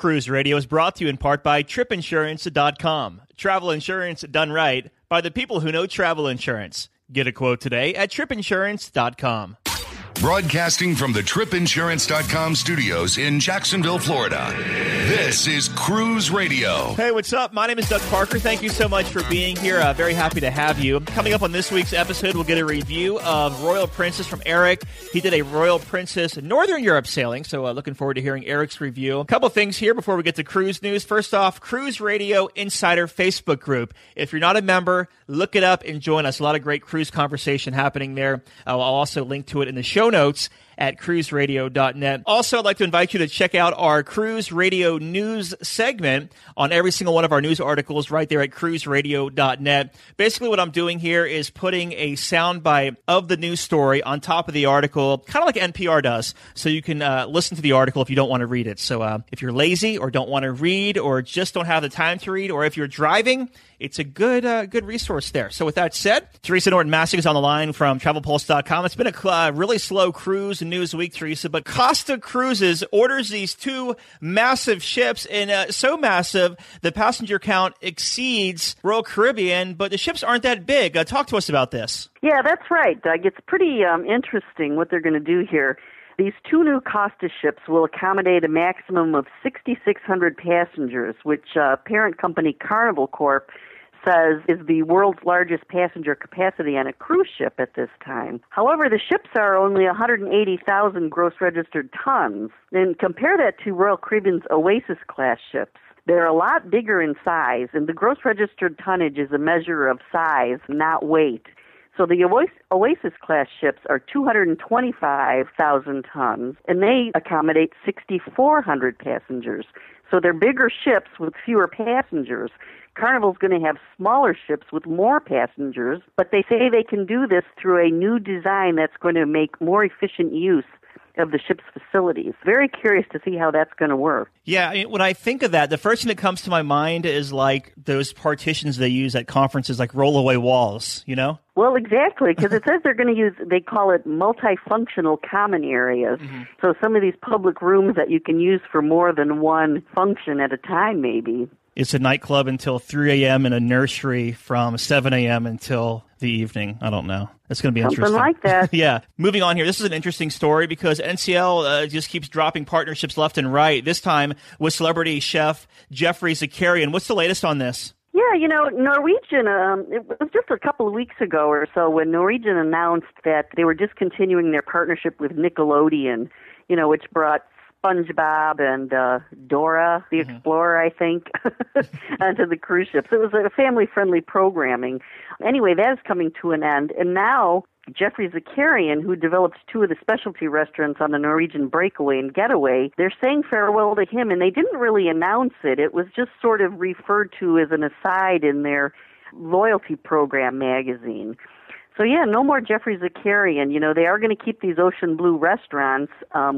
Cruise Radio is brought to you in part by TripInsurance.com. Travel insurance done right by the people who know travel insurance. Get a quote today at TripInsurance.com. Broadcasting from the TripInsurance.com studios in Jacksonville, Florida, this is Cruise Radio. Hey, what's up? My name is Doug Parker. Thank you so much for being here. Very happy to have you. Coming up on this week's episode, we'll get a review of Royal Princess from Eric. He did a Royal Princess Northern Europe sailing, so looking forward to hearing Eric's review. A couple things here before we get to cruise news. First off, Cruise Radio Insider Facebook group. If you're not a member, look it up and join us. A lot of great cruise conversation happening there. I'll also link to it in the show notes at cruiseradio.net. Also, I'd like to invite you to check out our Cruise Radio news segment on every single one of our news articles right there at cruiseradio.net. Basically, what I'm doing here is putting a soundbite of the news story on top of the article, kind of like NPR does, so you can listen to the article if you don't want to read it. So if you're lazy or don't want to read or just don't have the time to read, or if you're driving, it's a good resource there. So with that said, Teresa Norton-Massick is on the line from travelpulse.com. It's been a really slow cruise news week, Teresa, but Costa Cruises orders these two massive ships, and so massive, the passenger count exceeds Royal Caribbean, but the ships aren't that big. Talk to us about this. Yeah, that's right, Doug. It's pretty interesting what they're going to do here. These two new Costa ships will accommodate a maximum of 6,600 passengers, which parent company Carnival Corp says is the world's largest passenger capacity on a cruise ship at this time. However, the ships are only 180,000 gross registered tons. Then compare that to Royal Caribbean's Oasis class ships. They're a lot bigger in size, and the gross registered tonnage is a measure of size, not weight. So the Oasis class ships are 225,000 tons, and they accommodate 6,400 passengers. So they're bigger ships with fewer passengers. Carnival's going to have smaller ships with more passengers, but they say they can do this through a new design that's going to make more efficient use of the ship's facilities. Very curious to see how that's going to work. Yeah, I mean, when I think of that, the first thing that comes to my mind is like those partitions they use at conferences, like rollaway walls, you know? Well, exactly, because it says they're going to use, they call it multifunctional common areas. Mm-hmm. So some of these public rooms that you can use for more than one function at a time, maybe. It's a nightclub until 3 a.m. and a nursery from 7 a.m. until the evening. I don't know. That's going to be something interesting. Something like that. Yeah. Moving on here. This is an interesting story because NCL just keeps dropping partnerships left and right, this time with celebrity chef Jeffrey Zakarian. What's the latest on this? Yeah, you know, Norwegian, it was just a couple of weeks ago or so when Norwegian announced that they were discontinuing their partnership with Nickelodeon, you know, which brought SpongeBob and Dora the Explorer, I think, onto the cruise ships. It was a family-friendly programming. Anyway, that is coming to an end. And now Jeffrey Zakarian, who developed two of the specialty restaurants on the Norwegian Breakaway and Getaway, they're saying farewell to him, and they didn't really announce it. It was just sort of referred to as an aside in their loyalty program magazine. So, yeah, no more Jeffrey Zakarian. You know, they are going to keep these Ocean Blue restaurants,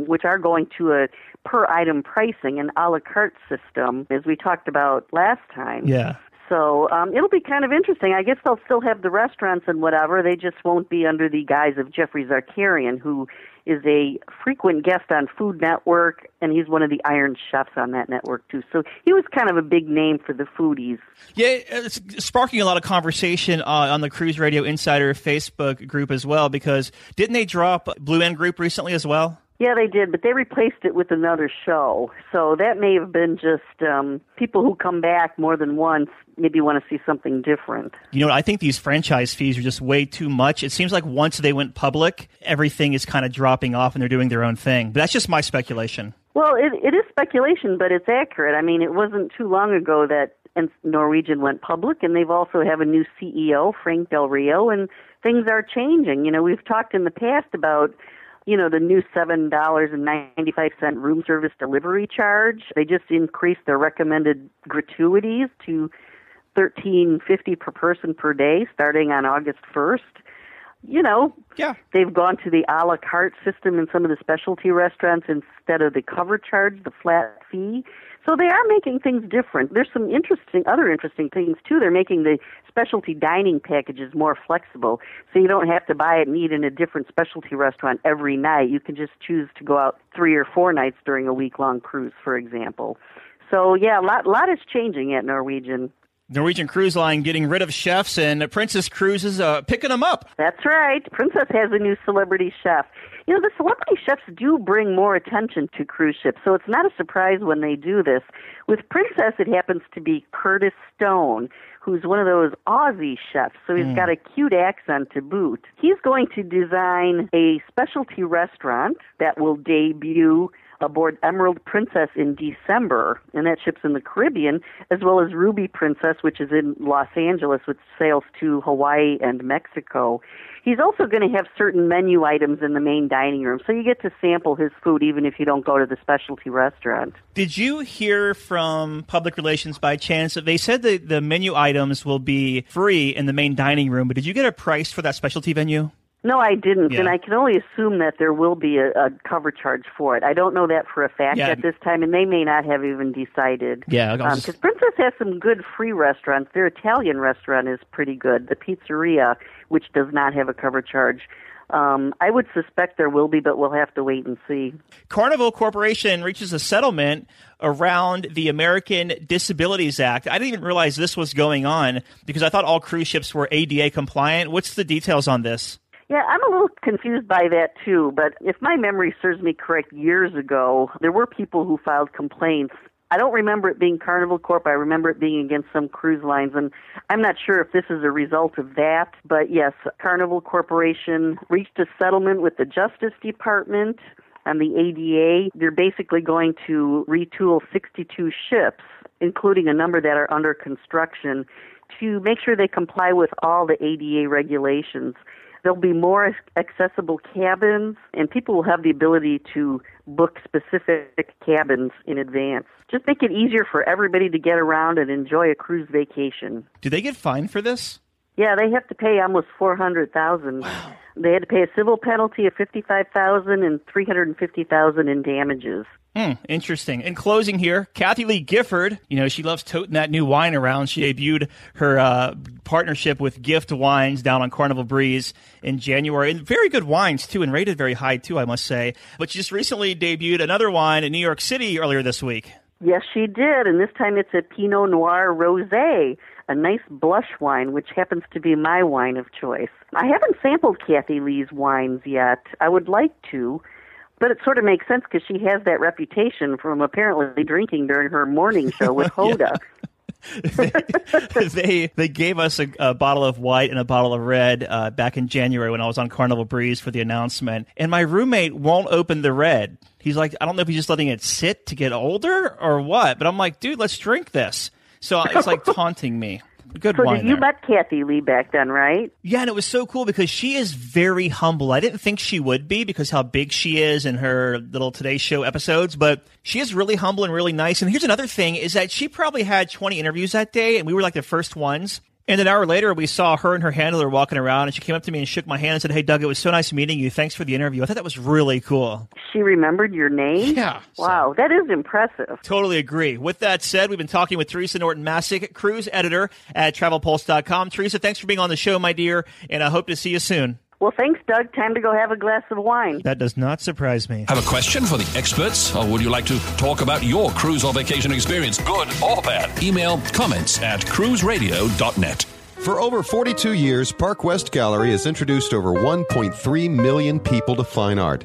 which are going to a per-item pricing, an a la carte system, as we talked about last time. Yeah. So it'll be kind of interesting. I guess they'll still have the restaurants and whatever. They just won't be under the guise of Jeffrey Zakarian, who is a frequent guest on Food Network, and he's one of the Iron Chefs on that network, too. So he was kind of a big name for the foodies. Yeah, it's sparking a lot of conversation on the Cruise Radio Insider Facebook group as well, because didn't they drop Blue End Group recently as well? Yeah, they did, but they replaced it with another show. So that may have been just people who come back more than once maybe want to see something different. You know, I think these franchise fees are just way too much. It seems like once they went public, everything is kind of dropping off and they're doing their own thing. But that's just my speculation. Well, it is speculation, but it's accurate. I mean, it wasn't too long ago that Norwegian went public, and they've also have a new CEO, Frank Del Rio, and things are changing. You know, we've talked in the past about the new $7.95 room service delivery charge. They just increased their recommended gratuities to $13.50 per person per day starting on August 1st. you know, they've gone to the a la carte system in some of the specialty restaurants instead of the cover charge, the flat fee. So they are making things different. There's some other interesting things, too. They're making the specialty dining packages more flexible, so you don't have to buy it and eat in a different specialty restaurant every night. You can just choose to go out 3 or 4 nights during a week-long cruise, for example. So, yeah, a lot is changing at Norwegian. Norwegian Cruise Line getting rid of chefs, and Princess Cruises picking them up. That's right. Princess has a new celebrity chef. You know, the celebrity chefs do bring more attention to cruise ships, so it's not a surprise when they do this. With Princess, it happens to be Curtis Stone, who's one of those Aussie chefs, so he's got a cute accent to boot. He's going to design a specialty restaurant that will debut aboard Emerald Princess in December, and that ship's in the Caribbean, as well as Ruby Princess, which is in Los Angeles, which sails to Hawaii and Mexico. He's also going to have certain menu items in the main dining room, so you get to sample his food even if you don't go to the specialty restaurant. Did you hear from public relations by chance that they said that the menu items will be free in the main dining room, but did you get a price for that specialty venue? No, I didn't, and I can only assume that there will be a cover charge for it. I don't know that for a fact at this time, and they may not have even decided. Yeah, because Princess has some good free restaurants. Their Italian restaurant is pretty good, the Pizzeria, which does not have a cover charge. I would suspect there will be, but we'll have to wait and see. Carnival Corporation reaches a settlement around the American Disabilities Act. I didn't even realize this was going on because I thought all cruise ships were ADA compliant. What's the details on this? Yeah, I'm a little confused by that, too. But if my memory serves me correct, years ago, there were people who filed complaints. I don't remember it being Carnival Corp. I remember it being against some cruise lines. And I'm not sure if this is a result of that. But, yes, Carnival Corporation reached a settlement with the Justice Department and the ADA. They're basically going to retool 62 ships, including a number that are under construction, to make sure they comply with all the ADA regulations. There'll be more accessible cabins, and people will have the ability to book specific cabins in advance. Just make it easier for everybody to get around and enjoy a cruise vacation. Do they get fined for this? Yeah, they have to pay almost $400,000. Wow. They had to pay a civil penalty of $55,000 and $350,000 in damages. Interesting. In closing here, Kathie Lee Gifford, you know, she loves toting that new wine around. She debuted her partnership with Gift Wines down on Carnival Breeze in January. And very good wines, too, and rated very high, too, I must say. But she just recently debuted another wine in New York City earlier this week. Yes, she did. And this time it's a Pinot Noir Rosé, a nice blush wine, which happens to be my wine of choice. I haven't sampled Kathie Lee's wines yet. I would like to. But it sort of makes sense because she has that reputation from apparently drinking during her morning show with Hoda. they gave us a bottle of white and a bottle of red back in January when I was on Carnival Breeze for the announcement. And my roommate won't open the red. He's like, I don't know if he's just letting it sit to get older or what. But I'm like, dude, let's drink this. So it's like taunting me. Good so wine. You met Kathie Lee back then, right? Yeah, and it was so cool because she is very humble. I didn't think she would be because how big she is in her little Today Show episodes, but she is really humble and really nice. And here's another thing is that she probably had 20 interviews that day, and we were like the first ones. And an hour later, we saw her and her handler walking around, and she came up to me and shook my hand and said, "Hey, Doug, it was so nice meeting you. Thanks for the interview." I thought that was really cool. She remembered your name? Yeah. Wow, that is impressive. Totally agree. With that said, we've been talking with Teresa Norton-Massick, cruise editor at travelpulse.com. Teresa, thanks for being on the show, my dear, and I hope to see you soon. Well, thanks, Doug. Time to go have a glass of wine. That does not surprise me. Have a question for the experts? Or would you like to talk about your cruise or vacation experience, good or bad? Email comments at cruiseradio.net. For over 42 years, Park West Gallery has introduced over 1.3 million people to fine art.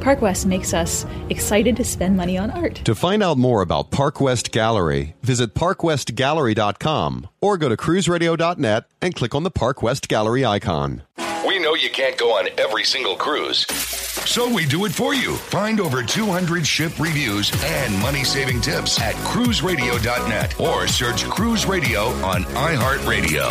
Park West makes us excited to spend money on art. To find out more about Park West Gallery, visit parkwestgallery.com or go to cruiseradio.net and click on the Park West Gallery icon. We know you can't go on every single cruise. So we do it for you. Find over 200 ship reviews and money-saving tips at cruiseradio.net or search Cruise Radio on iHeartRadio.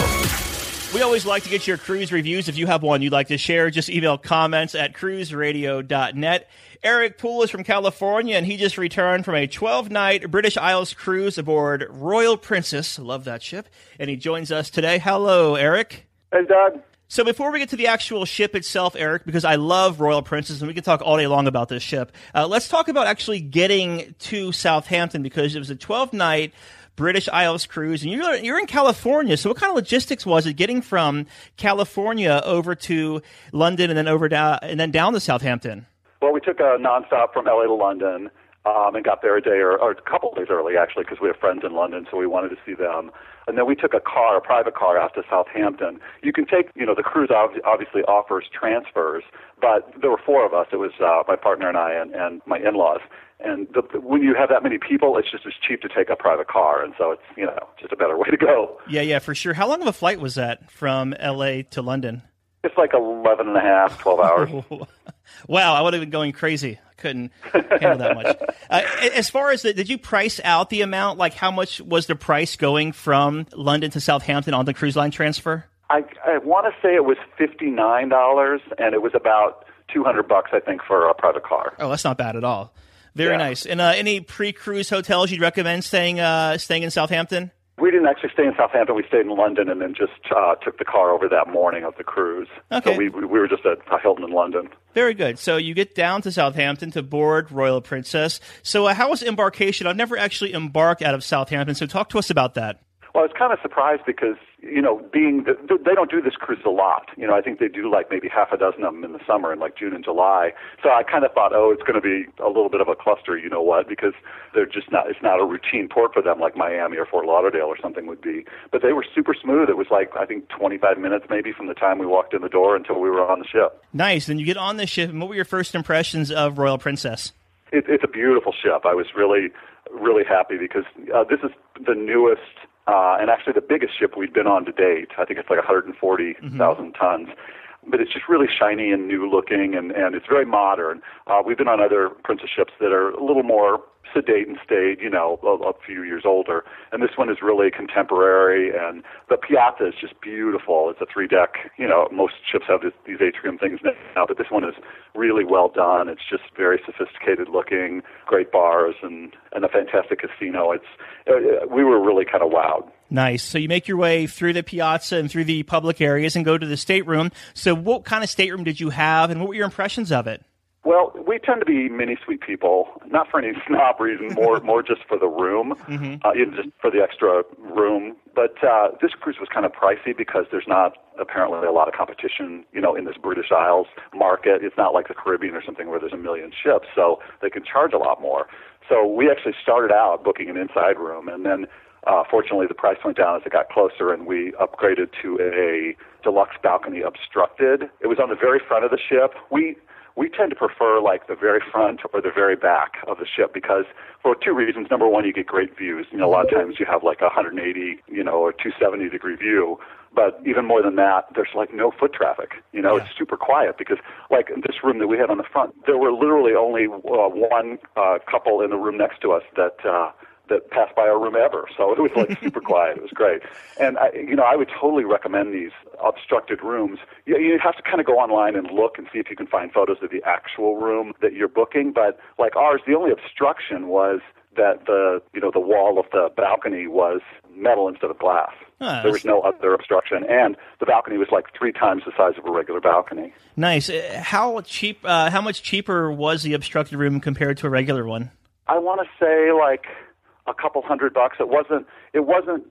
We always like to get your cruise reviews. If you have one you'd like to share, just email comments at cruiseradio.net. Eric Poole is from California, and he just returned from a 12-night British Isles cruise aboard Royal Princess. Love that ship. And he joins us today. Hello, Eric. Hey, Doug. So before we get to the actual ship itself, Eric, because I love Royal Princess, and we can talk all day long about this ship, let's talk about actually getting to Southampton, because it was a 12-night British Isles cruise, and you're in California, so what kind of logistics was it getting from California over to London and then down to Southampton? Well, we took a nonstop from LA to London and got there a day or a couple of days early, actually, because we have friends in London, so we wanted to see them. And then we took a private car out to Southampton. You can take, the cruise obviously offers transfers, but there were four of us. It was my partner and I and my in-laws. And when you have that many people, it's just as cheap to take a private car. And so it's, just a better way to go. Yeah, for sure. How long of a flight was that from L.A. to London? It's like 11 and a half, 12 hours. Wow, I would have been going crazy. I couldn't handle that much. As far as, did you price out the amount? Like how much was the price going from London to Southampton on the cruise line transfer? I want to say it was $59, and it was about $200, I think, for a private car. Oh, that's not bad at all. Very nice. And any pre-cruise hotels you'd recommend staying in Southampton? We didn't actually stay in Southampton. We stayed in London and then just took the car over that morning of the cruise. Okay. So we were just at Hilton in London. Very good. So you get down to Southampton to board Royal Princess. So how was embarkation? I've never actually embarked out of Southampton, so talk to us about that. Well, I was kind of surprised because, they don't do this cruise a lot. I think they do like maybe half a dozen of them in the summer in like June and July. So I kind of thought, oh, it's going to be a little bit of a cluster, because they're just not, it's not a routine port for them like Miami or Fort Lauderdale or something would be. But they were super smooth. It was like, I think 25 minutes maybe from the time we walked in the door until we were on the ship. Nice. Then you get on the ship. And what were your first impressions of Royal Princess? It's a beautiful ship. I was really, really happy because this is the newest and actually the biggest ship we've been on to date. I think it's like 140,000 tons. But it's just really shiny and new looking, and it's very modern. We've been on other Princess ships that are a little more sedate and staid, a few years older. And this one is really contemporary, and the Piazza is just beautiful. It's a 3-deck. Most ships have these atrium things now, but this one is really well done. It's just very sophisticated looking, great bars, and a fantastic casino. We were really kind of wowed. Nice. So you make your way through the Piazza and through the public areas and go to the stateroom. So what kind of stateroom did you have, and what were your impressions of it? Well, we tend to be mini-suite people, not for any snob reason, more just for the room, just for the extra room. But this cruise was kind of pricey because there's not apparently a lot of competition, in this British Isles market. It's not like the Caribbean or something where there's a million ships, so they can charge a lot more. So we actually started out booking an inside room, and then fortunately, the price went down as it got closer, and we upgraded to a deluxe balcony obstructed. It was on the very front of the ship. We tend to prefer like the very front or the very back of the ship because for two reasons. Number one, you get great views. A lot of times you have like 180, or 270-degree view. But even more than that, there's like no foot traffic. It's super quiet because like in this room that we had on the front, there were literally only one couple in the room next to us that passed by our room ever. So it was like super quiet. It was great. And I would totally recommend these obstructed rooms. You have to kind of go online and look and see if you can find photos of the actual room that you're booking. But like ours, the only obstruction was that the wall of the balcony was metal instead of glass. There was no other obstruction, and the balcony was like 3 times the size of a regular balcony. Nice. How much cheaper was the obstructed room compared to a regular one? I want to say like a couple $100. It wasn't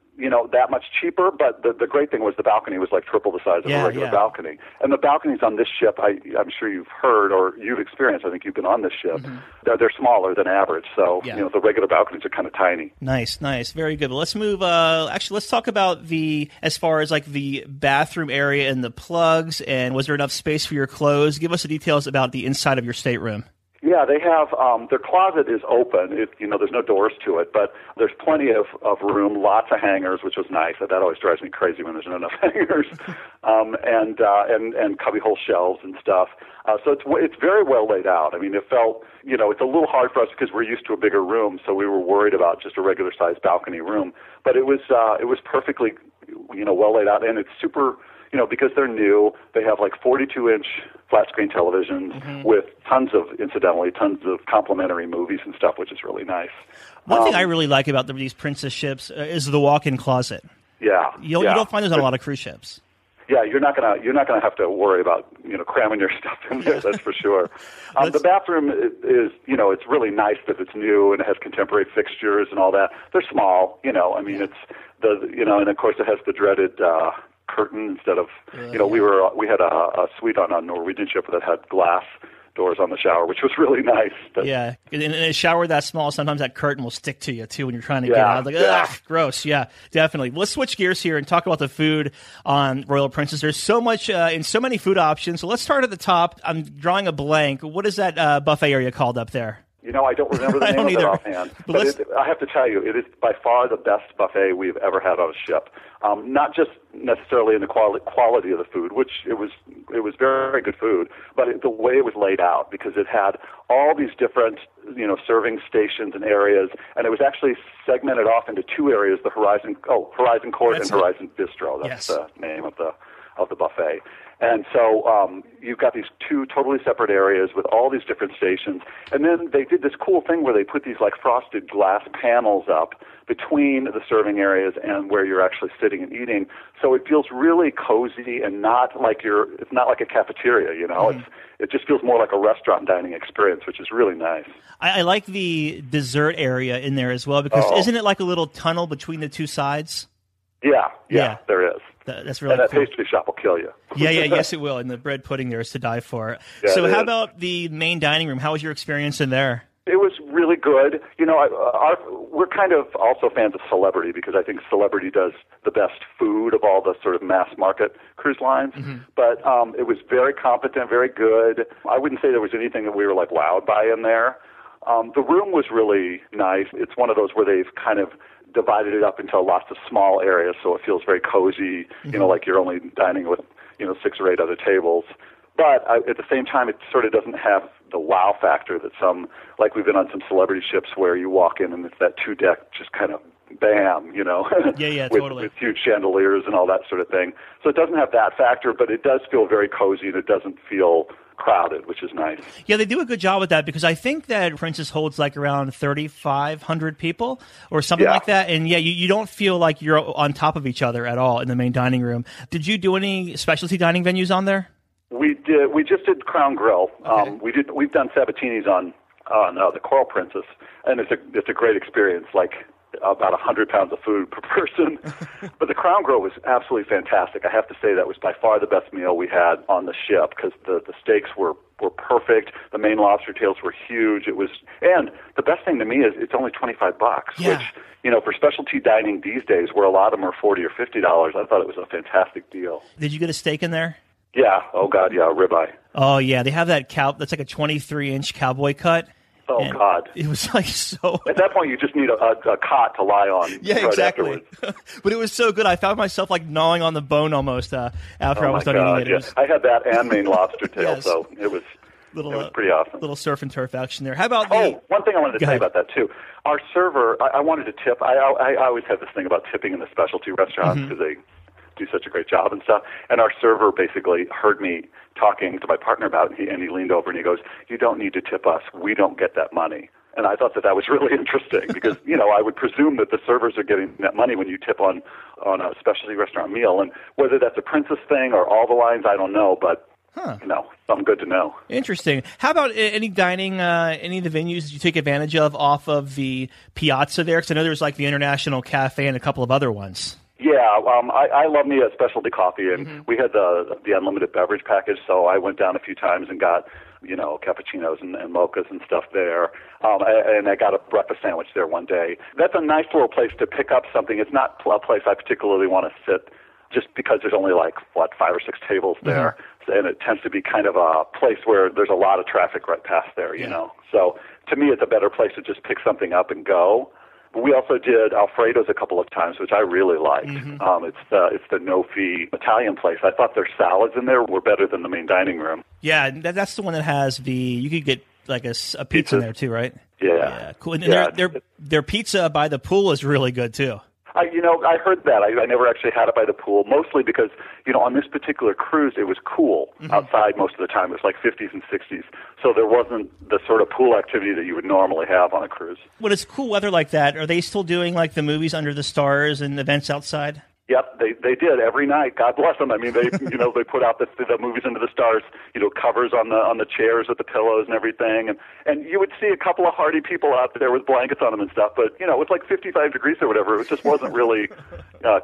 that much cheaper, but the great thing was the balcony was like triple the size of a regular balcony. And the balconies on this ship, I'm sure you've heard or you've experienced, I think you've been on this ship, they're smaller than average. So, the regular balconies are kind of tiny. Nice. Very good. Well, let's move, let's talk about as far as like the bathroom area and the plugs, and was there enough space for your clothes? Give us the details about the inside of your stateroom. Yeah, they have, their closet is open. It, you know, there's no doors to it, but there's plenty of room, lots of hangers, which was nice. That always drives me crazy when there's not enough hangers, and cubbyhole shelves and stuff. So it's very well laid out. I mean, it felt, you know, it's a little hard for us because we're used to a bigger room, so we were worried about just a regular sized balcony room. But it was perfectly, you know, well laid out, and it's super. You know, because they're new, they have like 42-inch flat-screen televisions with tons of complimentary movies and stuff, which is really nice. One thing I really like about these princess ships is the walk-in closet. Yeah, you don't find this on a lot of cruise ships. Yeah, you're not gonna have to worry about, you know, cramming your stuff in there. That's for sure. The bathroom is, you know, it's really nice that it's new and it has contemporary fixtures and all that. They're small, you know. I mean, and of course it has the dreaded curtain instead of, you know, we had a suite on a Norwegian ship that had glass doors on the shower, which was really nice. Yeah, in a shower that small, sometimes that curtain will stick to you too when you're trying to get out. Like, ugh, gross. Yeah, definitely. Let's switch gears here and talk about the food on Royal Princess. There's so much and so many food options. So let's start at the top. I'm drawing a blank. What is that buffet area called up there? You know, I don't remember the name of it offhand, but I have to tell you, it is by far the best buffet we've ever had on a ship. Not just necessarily in the quality of the food, which it was very, very good food, but the way it was laid out, because it had all these different, you know, serving stations and areas, and it was actually segmented off into two areas: the Horizon Court and Horizon Bistro. That's the name of the buffet. And so you've got these two totally separate areas with all these different stations. And then they did this cool thing where they put these like frosted glass panels up between the serving areas and where you're actually sitting and eating. So it feels really cozy and it's not like a cafeteria, you know. Mm-hmm. It just feels more like a restaurant dining experience, which is really nice. I like the dessert area in there as well, because isn't it like a little tunnel between the two sides? Yeah, there is. That's really cool. Pastry shop will kill you. Yes, it will. And the bread pudding there is to die for. Yeah, so how about the main dining room? How was your experience in there? It was really good. You know, we're kind of also fans of Celebrity, because I think Celebrity does the best food of all the sort of mass market cruise lines. Mm-hmm. But it was very competent, very good. I wouldn't say there was anything that we were like wowed by in there. The room was really nice. It's one of those where they've kind of divided it up into lots of small areas, so it feels very cozy, you know, like you're only dining with, you know, 6 or 8 other tables. But at the same time, it sort of doesn't have the wow factor that we've been on some Celebrity ships where you walk in and it's that 2-deck just kind of bam, you know, totally. With huge chandeliers and all that sort of thing. So it doesn't have that factor, but it does feel very cozy and it doesn't feel crowded, which is nice. Yeah, they do a good job with that, because I think that Princess holds like around 3,500 people or something like that. And you don't feel like you're on top of each other at all in the main dining room. Did you do any specialty dining venues on there? We did. We just did Crown Grill. Okay. We've done Sabatini's on the Coral Princess, and it's a great experience. Like about 100 pounds of food per person. But the Crown Grill was absolutely fantastic. I have to say that was by far the best meal we had on the ship, because the steaks were perfect. The Maine lobster tails were huge. And the best thing to me is it's only $25, which, you know, for specialty dining these days where a lot of them are $40 or $50, I thought it was a fantastic deal. Did you get a steak in there? Yeah. Oh God. Yeah. Ribeye. Oh yeah. They have that cow. That's like a 23-inch cowboy cut. Oh, and God. It was like so... At that point, you just need a cot to lie on. Yeah, exactly. But it was so good. I found myself like gnawing on the bone almost after I was done eating it. Yes. I had that and Maine lobster tail, so it was... it was pretty awesome. Little surf and turf action there. How about one thing I wanted to say about that, too. Our server, I wanted to tip. I always have this thing about tipping in the specialty restaurants because they do such a great job and stuff. And our server basically heard me talking to my partner about it, and he leaned over and he goes, "You don't need to tip us. We don't get that money." And I thought that was really interesting because, you know, I would presume that the servers are getting that money when you tip on a specialty restaurant meal. And whether that's a Princess thing or all the lines, I don't know, but, you know, something good to know. Interesting. How about any dining, any of the venues that you take advantage of off of the Piazza there? Because I know there's like the International Cafe and a couple of other ones. Yeah, I love me a specialty coffee, and we had the unlimited beverage package, so I went down a few times and got, you know, cappuccinos and mochas and stuff there, and I got a breakfast sandwich there one day. That's a nice little place to pick up something. It's not a place I particularly want to sit just because there's only like, 5 or 6 tables there. and it tends to be kind of a place where there's a lot of traffic right past there, you know. So to me, it's a better place to just pick something up and go. We also did Alfredo's a couple of times, which I really liked. Mm-hmm. It's the no-fee Italian place. I thought their salads in there were better than the main dining room. Yeah, that's the one that has the – you could get like a pizza in there too, right? Yeah. Cool. And their pizza by the pool is really good too. I heard that. I never actually had it by the pool, mostly because, on this particular cruise, it was cool outside most of the time. It was like 50s and 60s. So there wasn't the sort of pool activity that you would normally have on a cruise. When it's cool weather like that, are they still doing like the movies under the stars and events outside? Yep, they did every night. God bless them. I mean, they they put out the movies under the stars, covers on the chairs with the pillows and everything, and you would see a couple of hardy people out there with blankets on them and stuff. But it was like 55 degrees or whatever. It just wasn't really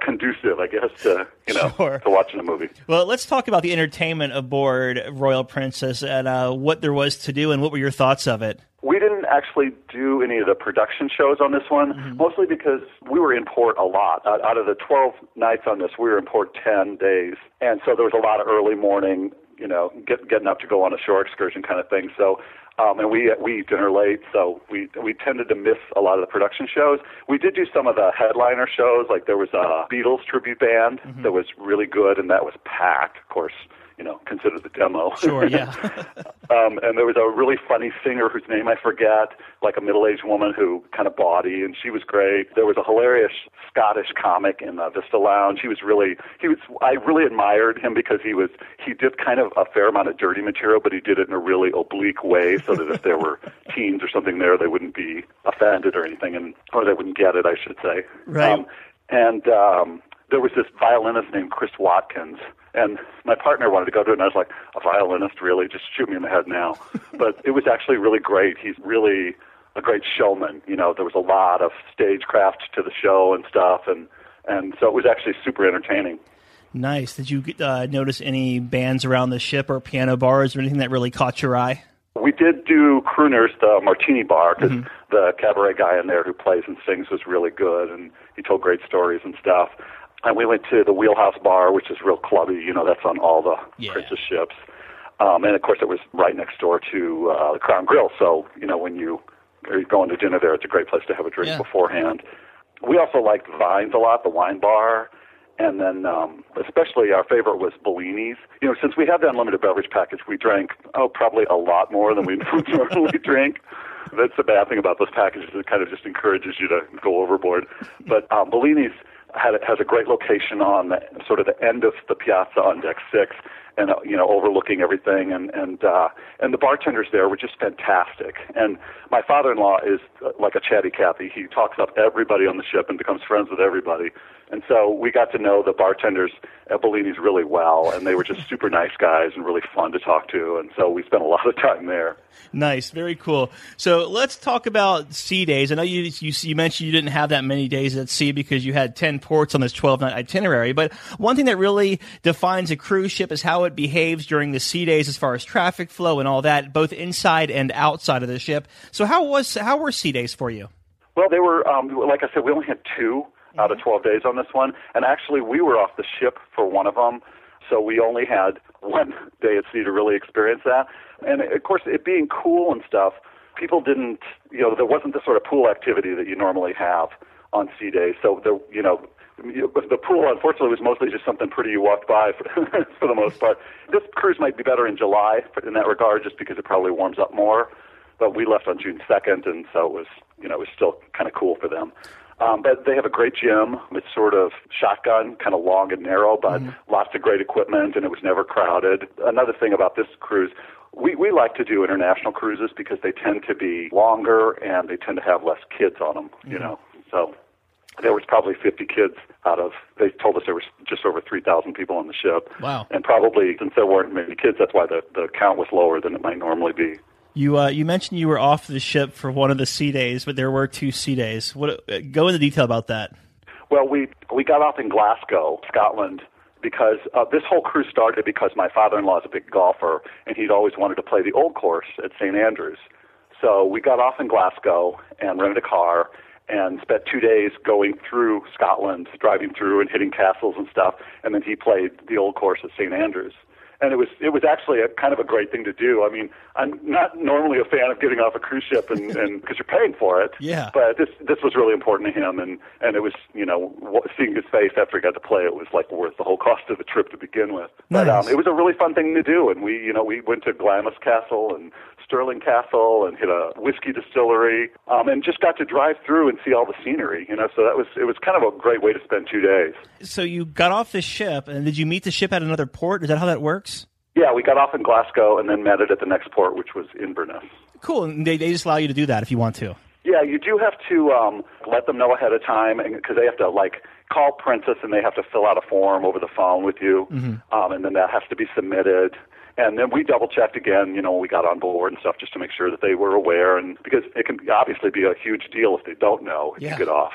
conducive, I guess, to to watching a movie. Well, let's talk about the entertainment aboard Royal Princess and what there was to do and what were your thoughts of it. We didn't actually do any of the production shows on this one, mostly because we were in port a lot. Out of the 12 nights on this, we were in port 10 days. And so there was a lot of early morning, getting up to go on a shore excursion kind of thing. So, and we eat dinner late, so we tended to miss a lot of the production shows. We did do some of the headliner shows, like there was a Beatles tribute band that was really good, and that was packed, of course. Consider the demo. Sure, yeah. And there was a really funny singer whose name I forget, like a middle-aged woman who kind of bawdy, and she was great. There was a hilarious Scottish comic in the Vista Lounge. I really admired him because he did kind of a fair amount of dirty material, but he did it in a really oblique way so that if there were teens or something there, they wouldn't be offended or anything, or they wouldn't get it, I should say. Right. There was this violinist named Chris Watkins, and my partner wanted to go to it, and I was like, a violinist, really? Just shoot me in the head now. But it was actually really great. He's really a great showman. There was a lot of stagecraft to the show and stuff, and so it was actually super entertaining. Nice. Did you notice any bands around the ship or piano bars or anything that really caught your eye? We did do Crooner's, the Martini Bar, because the cabaret guy in there who plays and sings was really good, and he told great stories and stuff. And we went to the Wheelhouse Bar, which is real clubby. That's on all the Princess ships. And, of course, it was right next door to the Crown Grill. So, when you are going to dinner there, it's a great place to have a drink beforehand. We also liked Vines a lot, the wine bar. And then especially our favorite was Bellini's. Since we had the unlimited beverage package, we drank, probably a lot more than we would normally drink. That's the bad thing about those packages. It kind of just encourages you to go overboard. But Bellini's has a great location on the end of the Piazza on deck 6, and overlooking everything, and the bartenders there were just fantastic. And my father-in-law is like a chatty Cathy. He talks up everybody on the ship and becomes friends with everybody. And so we got to know the bartenders at Bellini's really well, and they were just super nice guys and really fun to talk to, and so we spent a lot of time there. Nice. Very cool. So let's talk about sea days. I know you mentioned you didn't have that many days at sea because you had 10 ports on this 12-night itinerary, but one thing that really defines a cruise ship is how it behaves during the sea days as far as traffic flow and all that, both inside and outside of the ship. So how were sea days for you? Well, they were, like I said, we only had 2 out of 12 days on this one, and actually we were off the ship for one of them, so we only had one day at sea to really experience that. And of course, it being cool and stuff, people didn't, there wasn't the sort of pool activity that you normally have on sea days, so there, the pool, unfortunately, was mostly just something pretty you walked by for the most part. This cruise might be better in July in that regard, just because it probably warms up more. But we left on June 2nd, and so it was, it was still kind of cool for them. But they have a great gym. It's sort of shotgun, kind of long and narrow, but lots of great equipment, and it was never crowded. Another thing about this cruise, we like to do international cruises because they tend to be longer and they tend to have less kids on them, so... There was probably 50 kids they told us there was just over 3,000 people on the ship. Wow. And probably, since there weren't many kids, that's why the count was lower than it might normally be. You mentioned you were off the ship for one of the sea days, but there were 2 sea days. Go into detail about that. Well, we got off in Glasgow, Scotland, because this whole cruise started because my father-in-law is a big golfer, and he'd always wanted to play the old course at St. Andrews. So we got off in Glasgow and rented a car, and spent 2 days going through Scotland, driving through and hitting castles and stuff, and then he played the old course at St. Andrews. And it was actually a kind of a great thing to do. I mean, I'm not normally a fan of getting off a cruise ship and because you're paying for it. Yeah. But this was really important to him, and it was, you know, seeing his face after he got to play, it was like worth the whole cost of the trip to begin with. Nice. But it was a really fun thing to do, and we went to Glamis Castle and Stirling Castle and hit a whiskey distillery, and just got to drive through and see all the scenery, so it was kind of a great way to spend 2 days. So you got off the ship, and did you meet the ship at another port? Is that how that works? Yeah, we got off in Glasgow and then met it at the next port, which was Inverness. Cool, and they just allow you to do that if you want to. Yeah, you do have to let them know ahead of time, because they have to, call Princess, and they have to fill out a form over the phone with you, mm-hmm. And then that has to be submitted. And then we double-checked again, when we got on board and stuff, just to make sure that they were aware, and because it can obviously be a huge deal if they don't know if you get off.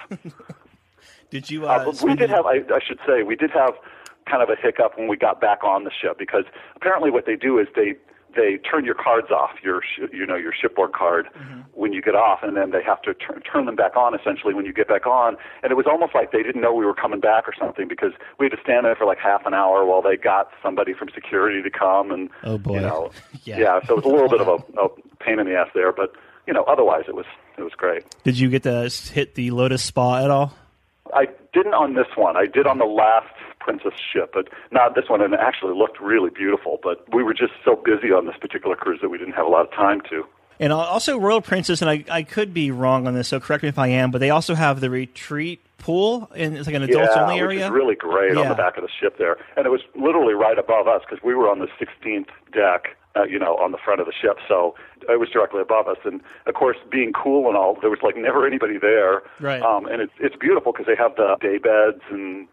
Did you? But we did have, I should say, we did have kind of a hiccup when we got back on the ship, because apparently what they do is they turn your cards off, your shipboard card, mm-hmm. when you get off, and then they have to turn them back on essentially when you get back on. And it was almost like they didn't know we were coming back or something, because we had to stand there for like half an hour while they got somebody from security to come. And oh boy, so it was a little bit of a pain in the ass there, but otherwise it was great. Did you get to hit the Lotus Spa at all? I didn't on this one. I did on the last Princess ship, but not this one, and it actually looked really beautiful. But we were just so busy on this particular cruise that we didn't have a lot of time to. And also Royal Princess, and I could be wrong on this, so correct me if I am, but they also have the retreat pool, and it's like an adults-only area. Yeah, which is really great on the back of the ship there. And it was literally right above us, because we were on the 16th deck, on the front of the ship, so it was directly above us. And, of course, being cool and all, there was, never anybody there. Right. And it's beautiful, because they have the day beds and,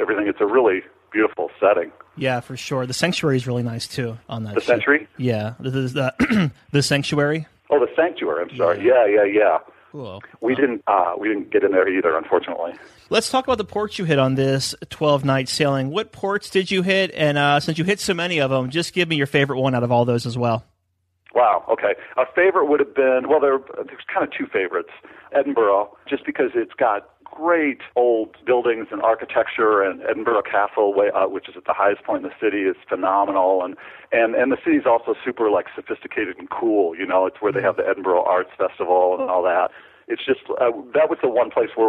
everything. It's a really beautiful setting. Yeah, for sure. The sanctuary is really nice too on that. The sanctuary? Yeah. This is the sanctuary. Oh, the sanctuary. I'm sorry. Yeah. Cool. We didn't get in there either, unfortunately. Let's talk about the ports you hit on this 12-night sailing. What ports did you hit? And since you hit so many of them, just give me your favorite one out of all those as well. Wow, okay. Our favorite would have been, there's kind of two favorites. Edinburgh, just because it's got great old buildings and architecture, and Edinburgh Castle, which is at the highest point in the city, is phenomenal. And the city's also super sophisticated and cool. It's where they have the Edinburgh Arts Festival and all that. It's just that was the one place where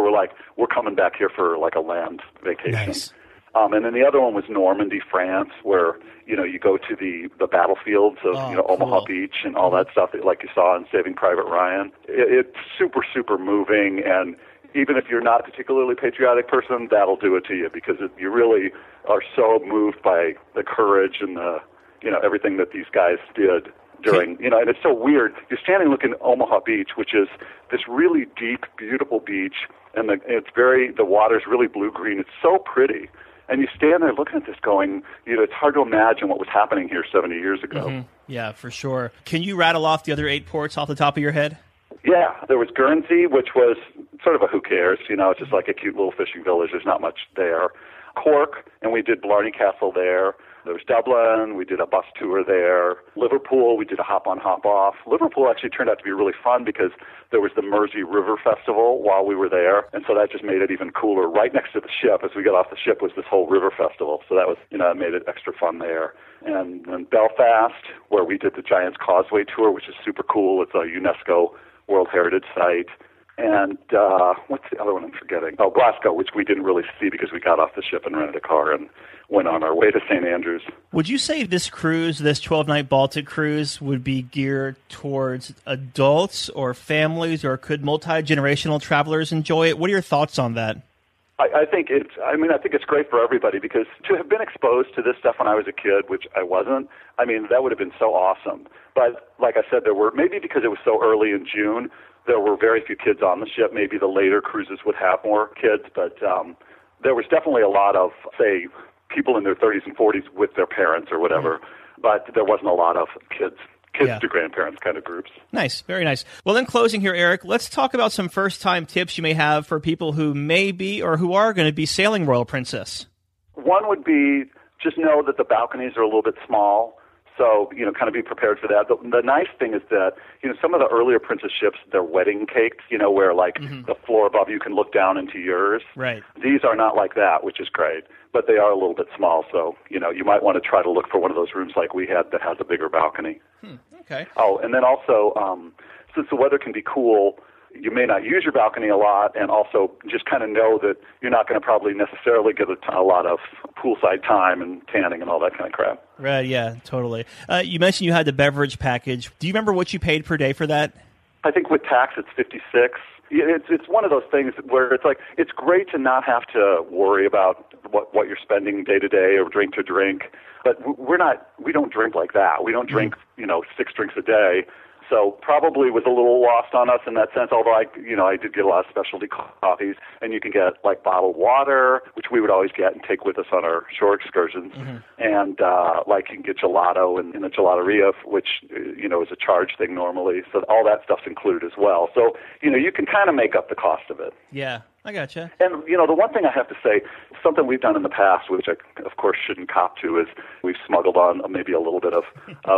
we're coming back here for a land vacation. Nice. And then the other one was Normandy, France, where you go to the battlefields of cool. Omaha Beach and all that stuff that, you saw in Saving Private Ryan. It's super, super moving, and even if you're not a particularly patriotic person, that'll do it to you, because you really are so moved by the courage and the everything that these guys did during and it's so weird. You're standing looking at Omaha Beach, which is this really deep, beautiful beach, and the water's really blue green. It's so pretty, and you stand there looking at this, going, it's hard to imagine what was happening here 70 years ago. Mm-hmm. Yeah, for sure. Can you rattle off the other 8 ports off the top of your head? Yeah, there was Guernsey, which was sort of a who cares, it's just like a cute little fishing village. There's not much there. Cork, and we did Blarney Castle there. There was Dublin, we did a bus tour there. Liverpool, we did a hop on, hop off. Liverpool actually turned out to be really fun, because there was the Mersey River Festival while we were there, and so that just made it even cooler. Right next to the ship, as we got off the ship, was this whole river festival, so that was, made it extra fun there. And then Belfast, where we did the Giant's Causeway tour, which is super cool. It's a UNESCO World Heritage Site. And what's the other one I'm forgetting? Oh, Glasgow, which we didn't really see because we got off the ship and rented a car and went on our way to St. Andrews. Would you say this 12-night Baltic cruise, would be geared towards adults or families, or could multi-generational travelers enjoy it? What are your thoughts on that? I think it's great for everybody, because to have been exposed to this stuff when I was a kid, which I wasn't, that would have been so awesome. But like I said, there were, maybe because it was so early in June, there were very few kids on the ship. Maybe the later cruises would have more kids, but there was definitely a lot of, say, people in their 30s and 40s with their parents or whatever, mm-hmm. but there wasn't a lot of kids to grandparents kind of groups. Nice. Very nice. Well, in closing here, Eric, let's talk about some first-time tips you may have for people who may be or who are going to be sailing Royal Princess. One would be just know that the balconies are a little bit small, So, you know, kind of be prepared for that. The nice thing is that, you know, some of the earlier Princess ships, they're wedding cakes, you know, where like the floor above you can look down into yours. Right. These are not like that, which is great, but they are a little bit small. So, you know, you might want to try to look for one of those rooms like we had that has a bigger balcony. Okay. Oh, and then also, since the weather can be cool, you may not use your balcony a lot, and also just kind of know that you're not going to probably necessarily get a lot of poolside time and tanning and all that kind of crap. Right, yeah, totally. You mentioned you had the beverage package. Do you remember what you paid per day for that? I think with tax it's $56. It's one of those things where it's like, it's great to not have to worry about what you're spending day to day or drink to drink, but we don't drink like that. We don't drink, you know, 6 drinks a day. So probably was a little lost on us in that sense, although I did get a lot of specialty coffees, and you can get like bottled water, which we would always get and take with us on our shore excursions, and like you can get gelato in a gelateria, which, you know, is a charge thing normally. So all that stuff's included as well. So, you know, you can kind of make up the cost of it. Yeah. I gotcha. And, you know, the one thing I have to say, something we've done in the past, which I, of course, shouldn't cop to, is we've smuggled on maybe a little bit of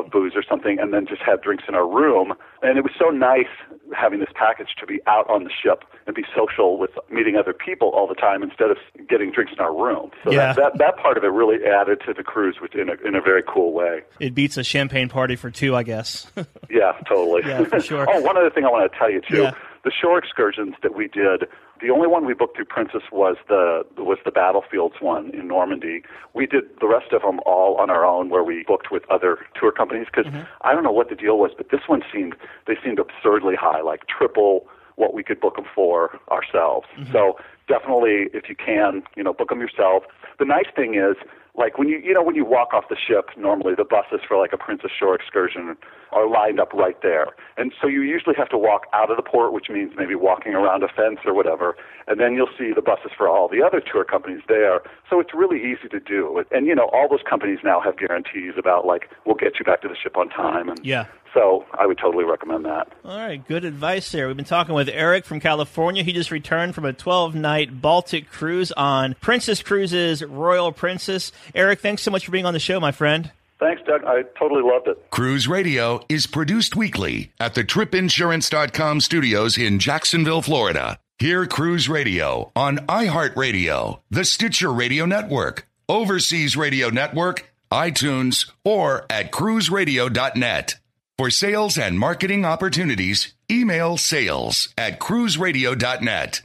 booze or something and then just had drinks in our room. And it was so nice having this package to be out on the ship and be social with meeting other people all the time instead of getting drinks in our room. So yeah. that part of it really added to the cruise in a very cool way. It beats a champagne party for two, I guess. Yeah, totally. Yeah, for sure. Oh, one other thing I want to tell you, too. Yeah. The shore excursions that we did, the only one we booked through Princess was the Battlefields one in Normandy. We did the rest of them all on our own, where we booked with other tour companies, because I don't know what the deal was, but this one seemed absurdly high, like triple what we could book them for ourselves. So definitely, if you can, you know, book them yourself. The nice thing is, like when you walk off the ship, normally the buses for like a Princess Shore excursion are lined up right there. And so you usually have to walk out of the port, which means maybe walking around a fence or whatever, and then you'll see the buses for all the other tour companies there. So it's really easy to do. And, you know, all those companies now have guarantees about like, we'll get you back to the ship on time. And yeah. So I would totally recommend that. All right, good advice there. We've been talking with Eric from California. He just returned from a 12-night Baltic cruise on Princess Cruises, Royal Princess. Eric, thanks so much for being on the show, my friend. Thanks, Doug. I totally loved it. Cruise Radio is produced weekly at the TripInsurance.com studios in Jacksonville, Florida. Hear Cruise Radio on iHeartRadio, the Stitcher Radio Network, Overseas Radio Network, iTunes, or at cruiseradio.net. For sales and marketing opportunities, email sales@cruiseradio.net.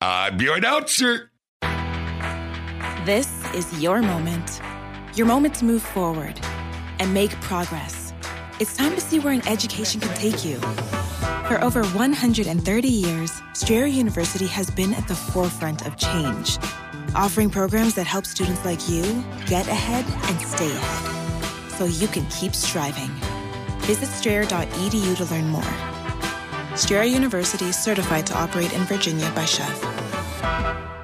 I'm your announcer. This is your moment. Your moment to move forward and make progress. It's time to see where an education can take you. For over 130 years, Strayer University has been at the forefront of change, offering programs that help students like you get ahead and stay ahead, so you can keep striving. Visit strayer.edu to learn more. Strayer University is certified to operate in Virginia by CHEV.